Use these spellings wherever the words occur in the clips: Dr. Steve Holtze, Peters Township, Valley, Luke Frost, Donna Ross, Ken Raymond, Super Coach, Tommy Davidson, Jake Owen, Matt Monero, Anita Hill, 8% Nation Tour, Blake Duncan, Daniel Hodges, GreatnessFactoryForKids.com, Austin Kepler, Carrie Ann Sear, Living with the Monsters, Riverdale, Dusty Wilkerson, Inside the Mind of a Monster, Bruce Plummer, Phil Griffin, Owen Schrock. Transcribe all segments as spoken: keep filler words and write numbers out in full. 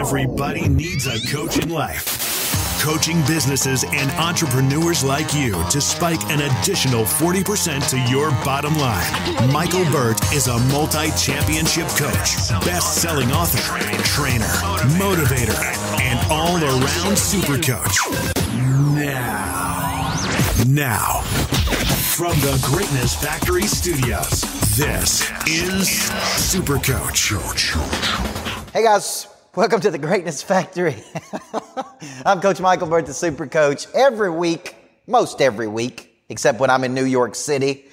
Everybody needs a coach in life. Coaching businesses and entrepreneurs like you to spike an additional forty percent to your bottom line. Michael Burt is a multi-championship coach, best-selling author, trainer, motivator, and all-around super coach. Now, now, from the Greatness Factory Studios, this is Super Coach. Hey guys, welcome to the Greatness Factory. I'm Coach Michael Burt, the Super Coach. Every week, most every week, except when I'm in New York City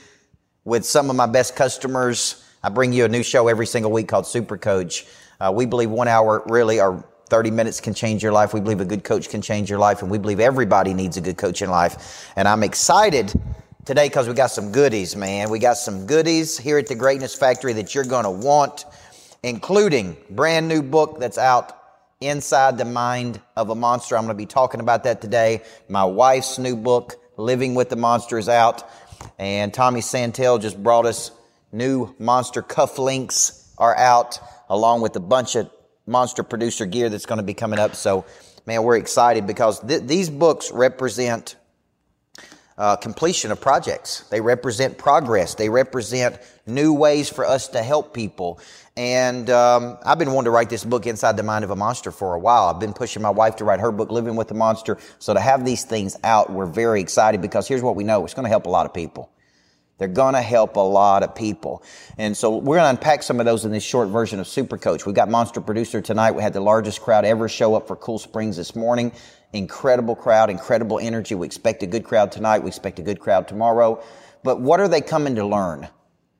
with some of my best customers, I bring you a new show every single week called Super Coach. Uh, we believe one hour really, or thirty minutes can change your life. We believe a good coach can change your life, and we believe everybody needs a good coach in life. And I'm excited today because we got some goodies, man. We got some goodies here at the Greatness Factory that you're going to want, including brand new book that's out, Inside the Mind of a Monster. I'm going to be talking about that today. My wife's new book, Living with the Monsters, is out. And Tommy Santel just brought us new monster cufflinks are out, along with a bunch of monster producer gear that's going to be coming up. So, man, we're excited because th- these books represent uh, completion of projects. They represent progress. They represent new ways for us to help people. And um, I've been wanting to write this book, Inside the Mind of a Monster, for a while. I've been pushing my wife to write her book, Living with the Monster. So to have these things out, we're very excited because here's what we know. It's going to help a lot of people. They're going to help a lot of people. And so we're going to unpack some of those in this short version of Super Coach. We've got Monster Producer tonight. We had the largest crowd ever show up for Cool Springs this morning. Incredible crowd, incredible energy. We expect a good crowd tonight. We expect a good crowd tomorrow. But what are they coming to learn?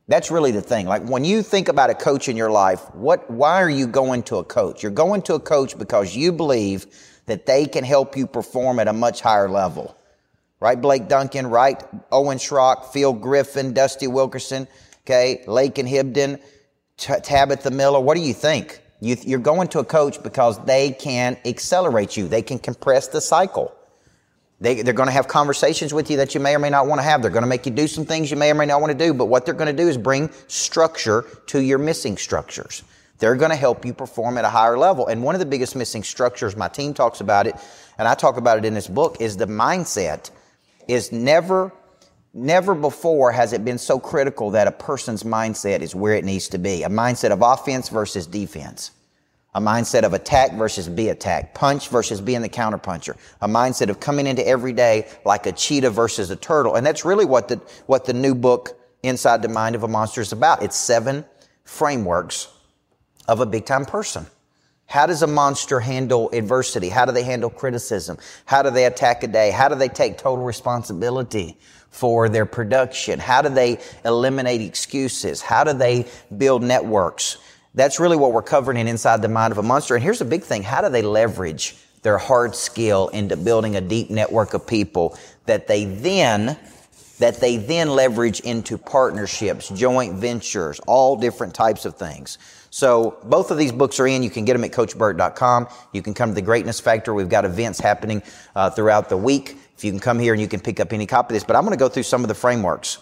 That's really the thing. Like when you think about a coach in your life, what, why are you going to a coach? You're going to a coach because you believe that they can help you perform at a much higher level. Right? Blake Duncan, right? Owen Schrock, Phil Griffin, Dusty Wilkerson, okay? Lake and Hibden, T- Tabitha Miller. What do you think? You, you're going to a coach because they can accelerate you. They can compress the cycle. They, they're going to have conversations with you that you may or may not want to have. They're going to make you do some things you may or may not want to do, but what they're going to do is bring structure to your missing structures. They're going to help you perform at a higher level. And one of the biggest missing structures, my team talks about it, and I talk about it in this book, is the mindset. Is never, never before has it been so critical that a person's mindset is where it needs to be. A mindset of offense versus defense. A mindset of attack versus be attacked. Punch versus being the counterpuncher. A mindset of coming into every day like a cheetah versus a turtle. And that's really what the what the new book, Inside the Mind of a Monster, is about. It's seven frameworks of a big-time person. How does a monster handle adversity? How do they handle criticism? How do they attack a day? How do they take total responsibility for their production? How do they eliminate excuses? How do they build networks? That's really what we're covering in Inside the Mind of a Monster. And here's a big thing. How do they leverage their hard skill into building a deep network of people that they then, that they then leverage into partnerships, joint ventures, all different types of things? So both of these books are in. You can get them at coach burt dot com. You can come to the Greatness Factor. We've got events happening uh, throughout the week. If you can come here and you can pick up any copy of this. But I'm going to go through some of the frameworks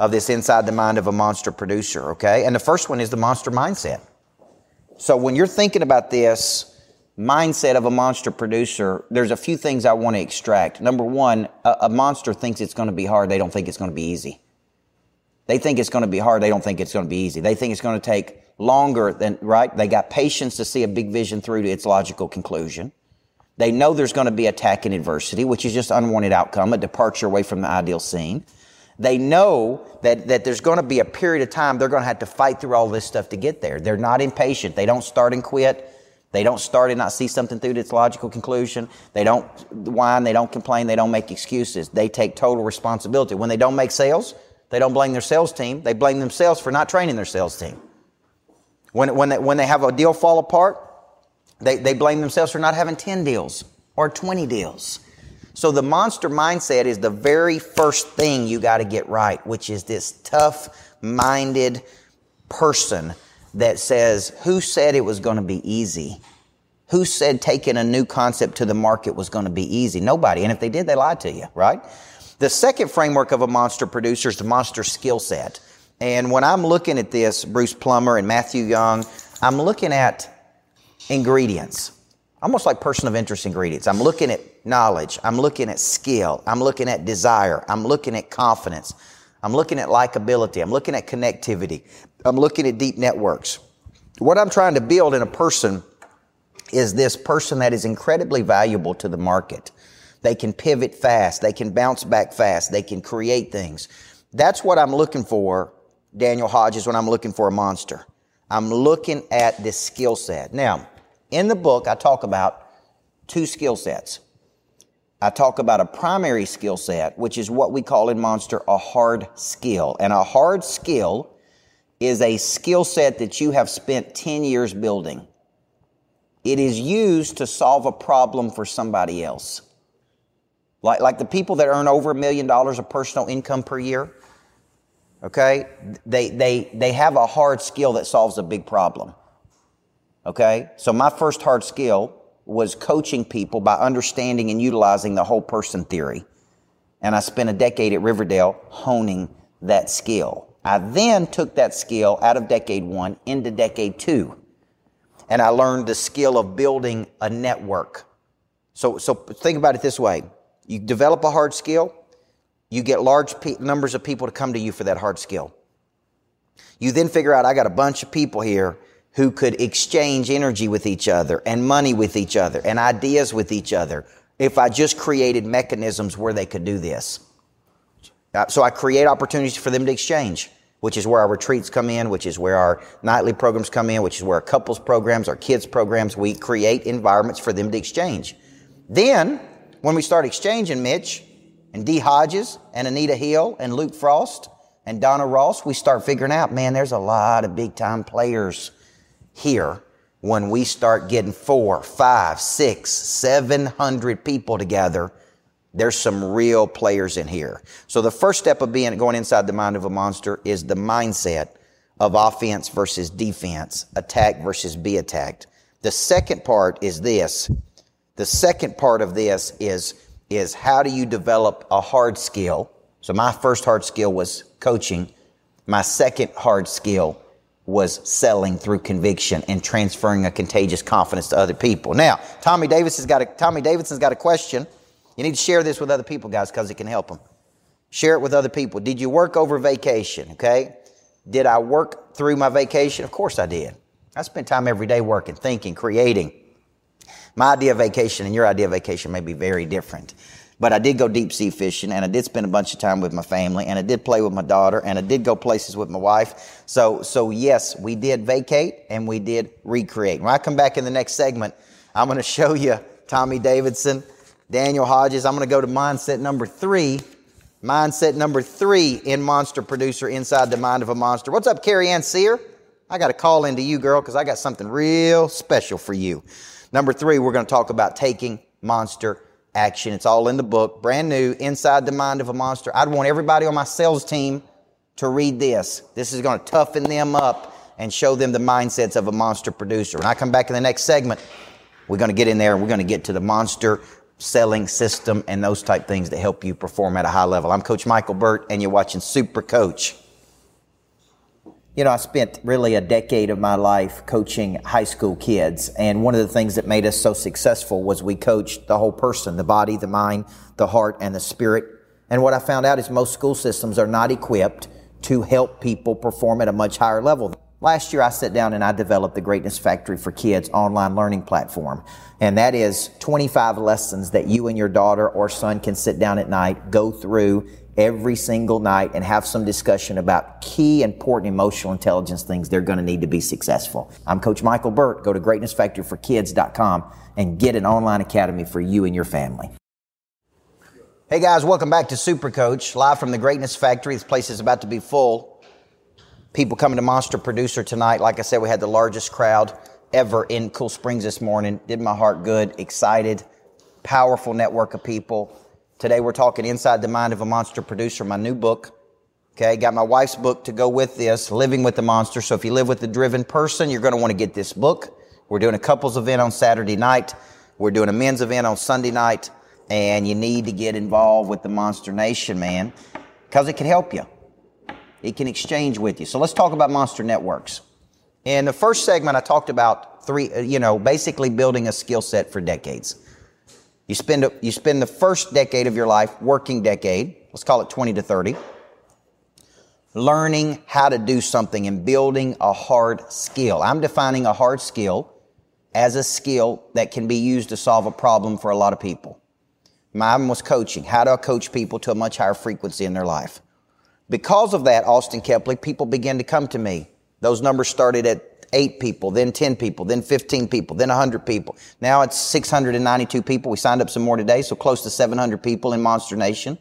of this Inside the Mind of a Monster Producer, okay? And the first one is the monster mindset. So when you're thinking about this mindset of a monster producer, there's a few things I want to extract. Number one, a, a monster thinks it's going to be hard. They don't think it's going to be easy. They think it's going to be hard. They don't think it's going to be easy. They think it's going to take longer than, right? They got patience to see a big vision through to its logical conclusion. They know there's going to be attack and adversity, which is just unwanted outcome, a departure away from the ideal scene. They know that, that there's going to be a period of time they're going to have to fight through all this stuff to get there. They're not impatient. They don't start and quit. They don't start and not see something through to its logical conclusion. They don't whine. They don't complain. They don't make excuses. They take total responsibility. When they don't make sales, they don't blame their sales team. They blame themselves for not training their sales team. When, when, they, when they have a deal fall apart, they, they blame themselves for not having ten deals or twenty deals. So the monster mindset is the very first thing you got to get right, which is this tough-minded person that says, who said it was going to be easy? Who said taking a new concept to the market was going to be easy? Nobody. And if they did, they lied to you, right? The second framework of a monster producer is the monster skill set. And when I'm looking at this, Bruce Plummer and Matthew Young, I'm looking at ingredients. almost like person of interest ingredients. I'm looking at knowledge. I'm looking at skill. I'm looking at desire. I'm looking at confidence. I'm looking at likability. I'm looking at connectivity. I'm looking at deep networks. What I'm trying to build in a person is this person that is incredibly valuable to the market. They can pivot fast. They can bounce back fast. They can create things. That's what I'm looking for, Daniel Hodges, when I'm looking for a monster. I'm looking at this skill set. Now, in the book, I talk about two skill sets. I talk about a primary skill set, which is what we call in Monster a hard skill. And a hard skill is a skill set that you have spent ten years building. It is used to solve a problem for somebody else. Like, like the people that earn over a million dollars of personal income per year, okay? They, they, they have a hard skill that solves a big problem, okay? So my first hard skill was coaching people by understanding and utilizing the whole person theory. And I spent a decade at Riverdale honing that skill. I then took that skill out of decade one into decade two. And I learned the skill of building a network. So, so think about it this way. You develop a hard skill, you get large pe- numbers of people to come to you for that hard skill. You then figure out, I got a bunch of people here who could exchange energy with each other and money with each other and ideas with each other if I just created mechanisms where they could do this. So I create opportunities for them to exchange, which is where our retreats come in, which is where our nightly programs come in, which is where our couples programs, our kids programs, we create environments for them to exchange. Then, when we start exchanging Mitch and Dee Hodges and Anita Hill and Luke Frost and Donna Ross, we start figuring out, man, there's a lot of big-time players here when we start getting four, five, six, seven hundred people together. There's some real players in here. So the first step of being going inside the mind of a monster is the mindset of offense versus defense, attack versus be attacked. The second part is this. The second part of this is, is how do you develop a hard skill? So my first hard skill was coaching. My second hard skill was selling through conviction and transferring a contagious confidence to other people. Now, Tommy Davidson's got a, Tommy Davidson's got a question. You need to share this with other people, guys, because it can help them. Share it with other people. Did you work over vacation? Okay. Did I work through my vacation? Of course I did. I spent time every day working, thinking, creating. My idea of vacation and your idea of vacation may be very different. But I did go deep sea fishing, and I did spend a bunch of time with my family, and I did play with my daughter, and I did go places with my wife. So, so yes, we did vacate, and we did recreate. When I come back in the next segment, I'm going to show you Tommy Davidson, Daniel Hodges. I'm going to go to mindset number three. Mindset number three in Monster Producer Inside the Mind of a Monster. What's up, Carrie Ann Sear? I got to call into you, girl, because I got something real special for you. Number three, we're going to talk about taking monster action. It's all in the book, brand new, Inside the Mind of a Monster. I'd want everybody on my sales team to read this. This is going to toughen them up and show them the mindsets of a monster producer. When I come back in the next segment, we're going to get in there and we're going to get to the monster selling system and those type things that help you perform at a high level. I'm Coach Michael Burt, and you're watching Super Coach. You know, I spent really a decade of my life coaching high school kids, and one of the things that made us so successful was we coached the whole person, the body, the mind, the heart, and the spirit. And what I found out is most school systems are not equipped to help people perform at a much higher level. Last year, I sat down and I developed the Greatness Factory for Kids online learning platform. And that is twenty-five lessons that you and your daughter or son can sit down at night, go through every single night, and have some discussion about key important emotional intelligence things they're going to need to be successful. I'm Coach Michael Burt. Go to Greatness Factory For Kids dot com and get an online academy for you and your family. Hey, guys, welcome back to Super Coach, live from the Greatness Factory. This place is about to be full. People coming to Monster Producer tonight. Like I said, we had the largest crowd ever in Cool Springs this morning. Did my heart good, excited, powerful network of people. Today we're talking Inside the Mind of a Monster Producer, my new book. Okay, got my wife's book to go with this, Living with the Monster. So if you live with a driven person, you're going to want to get this book. We're doing a couples event on Saturday night. We're doing a men's event on Sunday night. And you need to get involved with the Monster Nation, man, because it can help you. It can exchange with you. So let's talk about monster networks. In the first segment, I talked about three, you know, basically building a skill set for decades. You spend, a, you spend the first decade of your life, working decade, let's call it twenty to thirty, learning how to do something and building a hard skill. I'm defining a hard skill as a skill that can be used to solve a problem for a lot of people. Mine was coaching. How do I coach people to a much higher frequency in their life? Because of that, Austin Kepler, people began to come to me. Those numbers started at eight people, then ten people, then fifteen people, then one hundred people. Now it's six hundred ninety-two people. We signed up some more today, so close to seven hundred people in Monster Nation,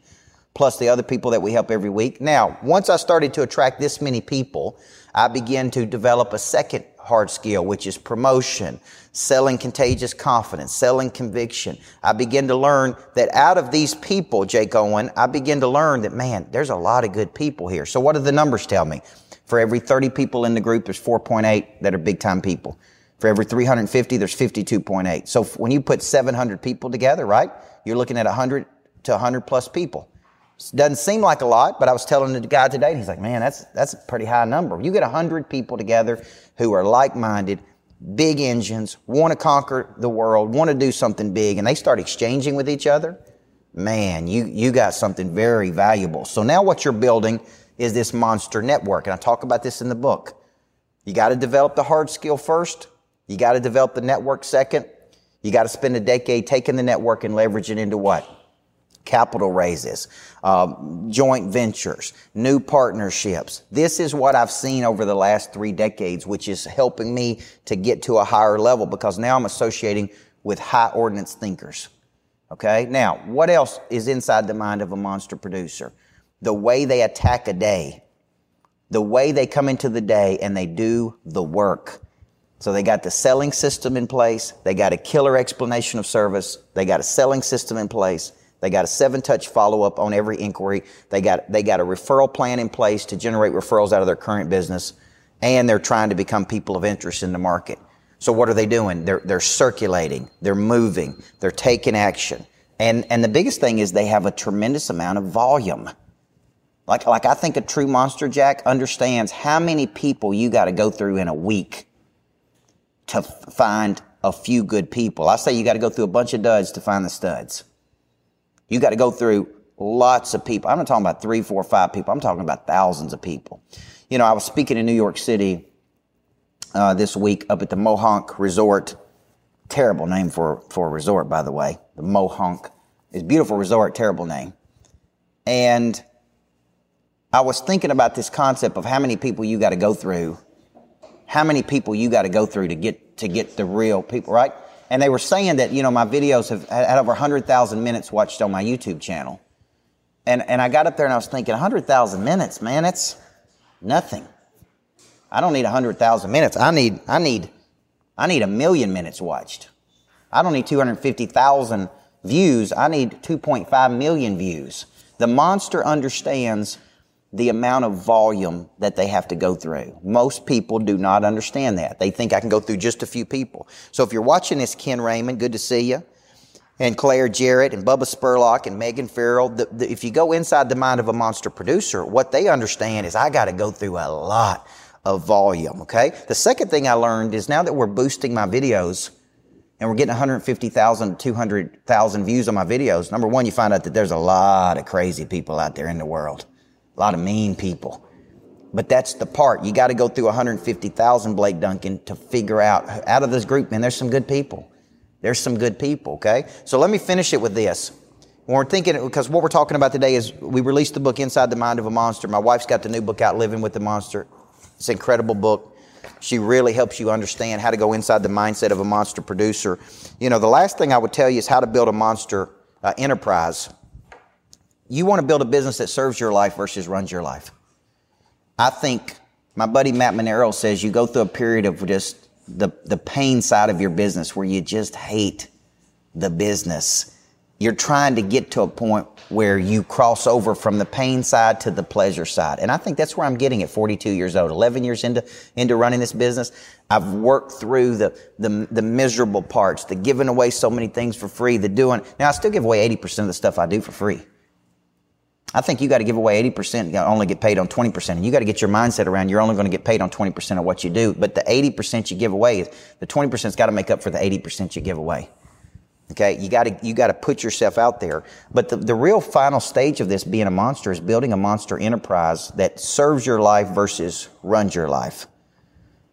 plus the other people that we help every week. Now, once I started to attract this many people, I began to develop a second hard skill, which is promotion, selling contagious confidence, selling conviction. I began to learn that out of these people, Jake Owen, I began to learn that, man, there's a lot of good people here. So what do the numbers tell me? For every thirty people in the group, there's four point eight that are big-time people. For every three hundred fifty, there's fifty-two point eight. So when you put seven hundred people together, right, you're looking at one hundred to one hundred plus people. Doesn't seem like a lot, but I was telling the guy today, and he's like, man, that's that's a pretty high number. You get one hundred people together who are like-minded, big engines, want to conquer the world, want to do something big, and they start exchanging with each other, man, you, you got something very valuable. So now what you're building is this monster network, and I talk about this in the book. You got to develop the hard skill first. You got to develop the network second. You got to spend a decade taking the network and leveraging into what? Capital raises, uh, joint ventures, new partnerships. This is what I've seen over the last three decades, which is helping me to get to a higher level because now I'm associating with high ordinance thinkers. Okay. Now, what else is inside the mind of a monster producer? The way they attack a day, the way they come into the day and they do the work. So they got the selling system in place. They got a killer explanation of service. They got a selling system in place. They got a seven-touch follow-up on every inquiry. They got they got a referral plan in place to generate referrals out of their current business, and they're trying to become people of interest in the market. So what are they doing? They're they're circulating, they're moving, they're taking action, and and the biggest thing is they have a tremendous amount of volume. Like like I think a true monster, Jack, understands how many people you got to go through in a week to f- find a few good people. I say you got to go through a bunch of duds to find the studs. You got to go through lots of people. I'm not talking about three, four, five people. I'm talking about thousands of people. You know, I was speaking in New York City uh, this week up at the Mohonk Resort. Terrible name for, for a resort, by the way. The Mohonk. It's a beautiful resort, terrible name. And I was thinking about this concept of how many people you got to go through, how many people you got to go through to get to get the real people, right? And they were saying that, you know, my videos have had over one hundred thousand minutes watched on my YouTube channel. And and I got up there and I was thinking, one hundred thousand minutes, man, that's nothing. I don't need one hundred thousand minutes. I need I need, I need a million minutes watched. I don't need two hundred fifty thousand views. I need two point five million views. The monster understands the amount of volume that they have to go through. Most people do not understand that. They think I can go through just a few people. So if you're watching this, Ken Raymond, good to see you, and Claire Jarrett and Bubba Spurlock and Megan Farrell, the, the, if you go inside the mind of a monster producer, what they understand is I got to go through a lot of volume, okay? The second thing I learned is now that we're boosting my videos and we're getting one hundred fifty thousand, two hundred thousand views on my videos, number one, you find out that there's a lot of crazy people out there in the world. A lot of mean people. But that's the part. You got to go through one hundred fifty thousand, Blake Duncan, to figure out, out of this group, man, there's some good people. There's some good people, okay? So let me finish it with this. When we're thinking, because what we're talking about today is we released the book Inside the Mind of a Monster. My wife's got the new book out, Living with the Monster. It's an incredible book. She really helps you understand how to go inside the mindset of a monster producer. You know, the last thing I would tell you is how to build a monster uh, enterprise. You want to build a business that serves your life versus runs your life. I think my buddy Matt Monero says you go through a period of just the, the pain side of your business where you just hate the business. You're trying to get to a point where you cross over from the pain side to the pleasure side. And I think that's where I'm getting at forty-two years old, eleven years into, into running this business. I've worked through the, the, the miserable parts, the giving away so many things for free, the doing. Now I still give away eighty percent of the stuff I do for free. I think you got to give away eighty percent and only get paid on twenty percent. And you got to get your mindset around you're only going to get paid on twenty percent of what you do. But the eighty percent you give away, is the twenty percent's got to make up for the eighty percent you give away. Okay, you got to you got to put yourself out there. But the, the real final stage of this being a monster is building a monster enterprise that serves your life versus runs your life.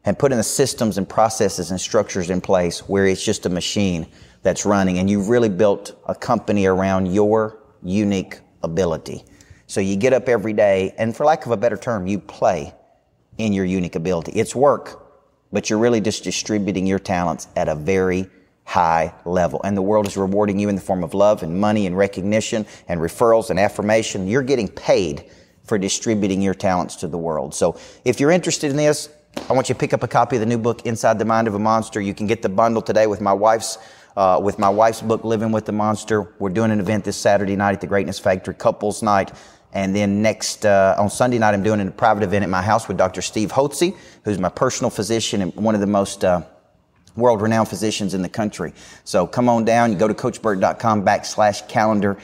And putting the systems and processes and structures in place where it's just a machine that's running. And you've really built a company around your unique ability. So you get up every day, and for lack of a better term, you play in your unique ability. It's work, but you're really just distributing your talents at a very high level. And the world is rewarding you in the form of love and money and recognition and referrals and affirmation. You're getting paid for distributing your talents to the world. So if you're interested in this, I want you to pick up a copy of the new book, Inside the Mind of a Monster. You can get the bundle today with my wife's Uh, with my wife's book, Living with the Monster. We're doing an event this Saturday night at the Greatness Factory, couples night. And then next, uh, on Sunday night, I'm doing a private event at my house with Doctor Steve Holtze, who's my personal physician and one of the most uh, world-renowned physicians in the country. So come on down. You go to coach burt dot com backslash calendar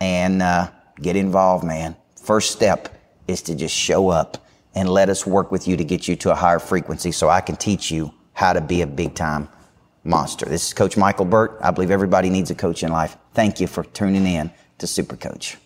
and uh, get involved, man. First step is to just show up and let us work with you to get you to a higher frequency so I can teach you how to be a big-time monster. This is Coach Michael Burt. I believe everybody needs a coach in life. Thank you for tuning in to Super Coach.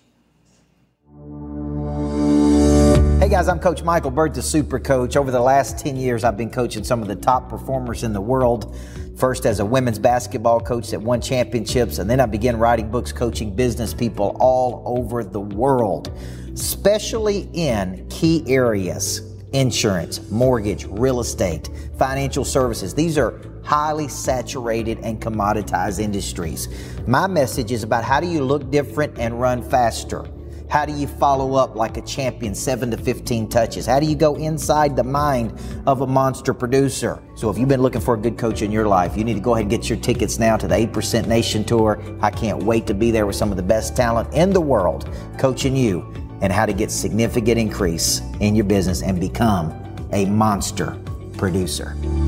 Hey guys, I'm Coach Michael Burt, the Super Coach. Over the last ten years, I've been coaching some of the top performers in the world. First as a women's basketball coach that won championships, and then I began writing books coaching business people all over the world, especially in key areas. Insurance, mortgage, real estate, financial services. These are highly saturated and commoditized industries. My message is about how do you look different and run faster? How do you follow up like a champion, seven to fifteen touches? How do you go inside the mind of a monster producer? So if you've been looking for a good coach in your life, you need to go ahead and get your tickets now to the eight percent Nation Tour. I can't wait to be there with some of the best talent in the world coaching you and how to get significant increase in your business and become a monster producer.